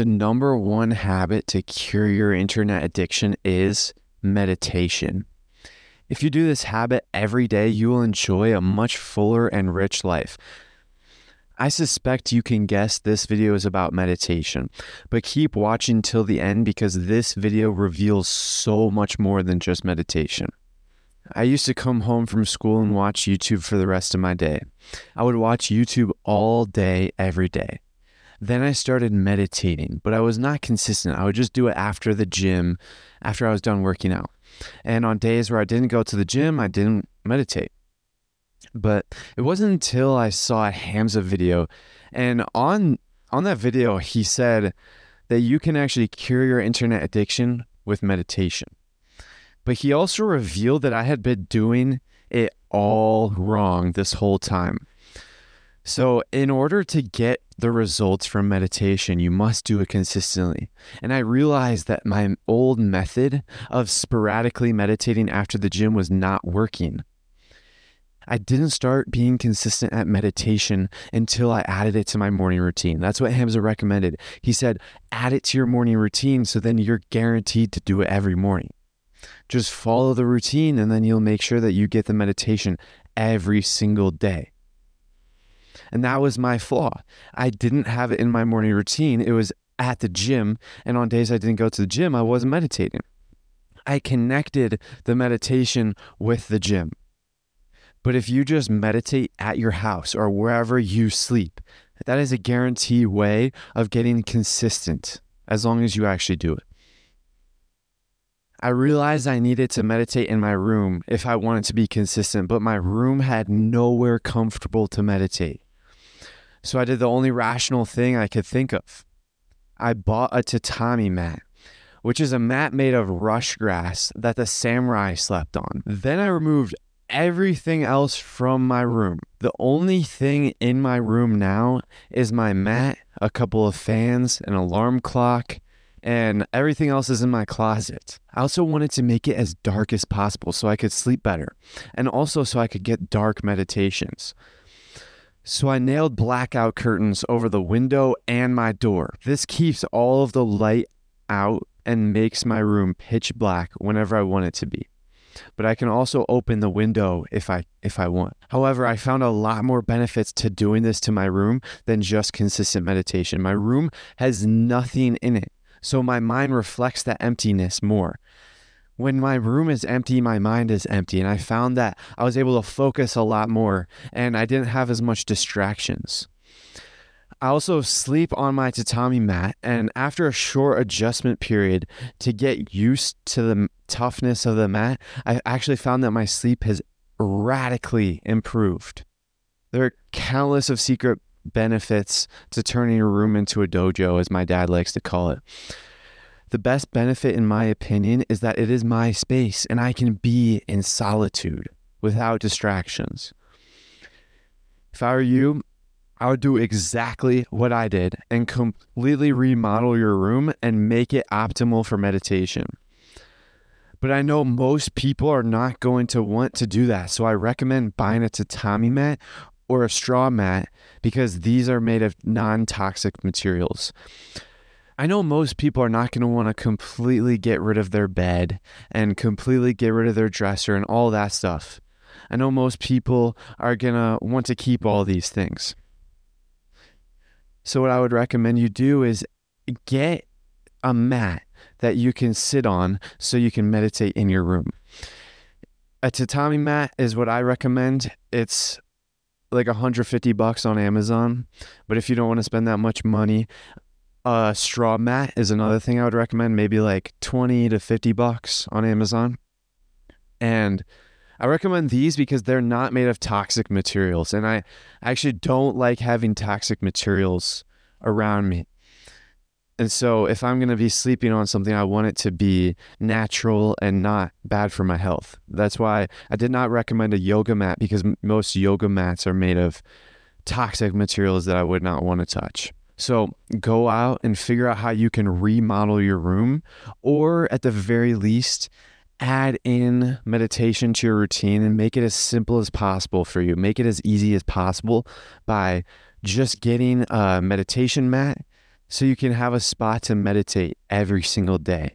the number one habit to cure your internet addiction is meditation. If you do this habit every day, you will enjoy a much fuller and rich life. I suspect you can guess this video is about meditation, but keep watching till the end because this video reveals so much more than just meditation. I used to come home from school and watch YouTube for the rest of my day. I would watch YouTube all day, every day. Then I started meditating, but I was not consistent. I would just do it after the gym, after I was done working out. And on days where I didn't go to the gym, I didn't meditate. But it wasn't until I saw a Hamza video, and on that video, he said that you can actually cure your internet addiction with meditation. But he also revealed that I had been doing it all wrong this whole time. So in order to get the results from meditation, you must do it consistently. And I realized that my old method of sporadically meditating after the gym was not working. I didn't start being consistent at meditation until I added it to my morning routine. That's what Hamza recommended. He said, add it to your morning routine so then you're guaranteed to do it every morning. Just follow the routine and then you'll make sure that you get the meditation every single day. And that was my flaw. I didn't have it in my morning routine. It was at the gym, and on days I didn't go to the gym, I wasn't meditating. I connected the meditation with the gym. But if you just meditate at your house or wherever you sleep, that is a guaranteed way of getting consistent as long as you actually do it. I realized I needed to meditate in my room if I wanted to be consistent, but my room had nowhere comfortable to meditate. So I did the only rational thing I could think of. I bought a tatami mat, which is a mat made of rush grass that the samurai slept on. Then I removed everything else from my room. The only thing in my room now is my mat, a couple of fans, an alarm clock, and everything else is in my closet. I also wanted to make it as dark as possible so I could sleep better, and also so I could get dark meditations. So I nailed blackout curtains over the window and my door. This keeps all of the light out and makes my room pitch black whenever I want it to be. But I can also open the window if I want. However, I found a lot more benefits to doing this to my room than just consistent meditation. My room has nothing in it, so my mind reflects that emptiness more. When my room is empty, my mind is empty, and I found that I was able to focus a lot more, and I didn't have as much distractions. I also sleep on my tatami mat, and after a short adjustment period to get used to the toughness of the mat, I actually found that my sleep has radically improved. There are countless of secret benefits to turning your room into a dojo, as my dad likes to call it. The best benefit, in my opinion, is that it is my space, and I can be in solitude without distractions. If I were you, I would do exactly what I did and completely remodel your room and make it optimal for meditation. But I know most people are not going to want to do that, so I recommend buying a tatami mat or a straw mat because these are made of non-toxic materials. I know most people are not going to want to completely get rid of their bed and completely get rid of their dresser and all that stuff. I know most people are going to want to keep all these things. So what I would recommend you do is get a mat that you can sit on so you can meditate in your room. A tatami mat is what I recommend. It's like $150 on Amazon, but if you don't want to spend that much money, a straw mat is another thing I would recommend, maybe like $20 to $50 on Amazon. And I recommend these because they're not made of toxic materials, and I actually don't like having toxic materials around me. And so if I'm going to be sleeping on something, I want it to be natural and not bad for my health. That's why I did not recommend a yoga mat, because most yoga mats are made of toxic materials that I would not want to touch. So go out and figure out how you can remodel your room, or at the very least, add in meditation to your routine and make it as simple as possible for you. Make it as easy as possible by just getting a meditation mat, so you can have a spot to meditate every single day.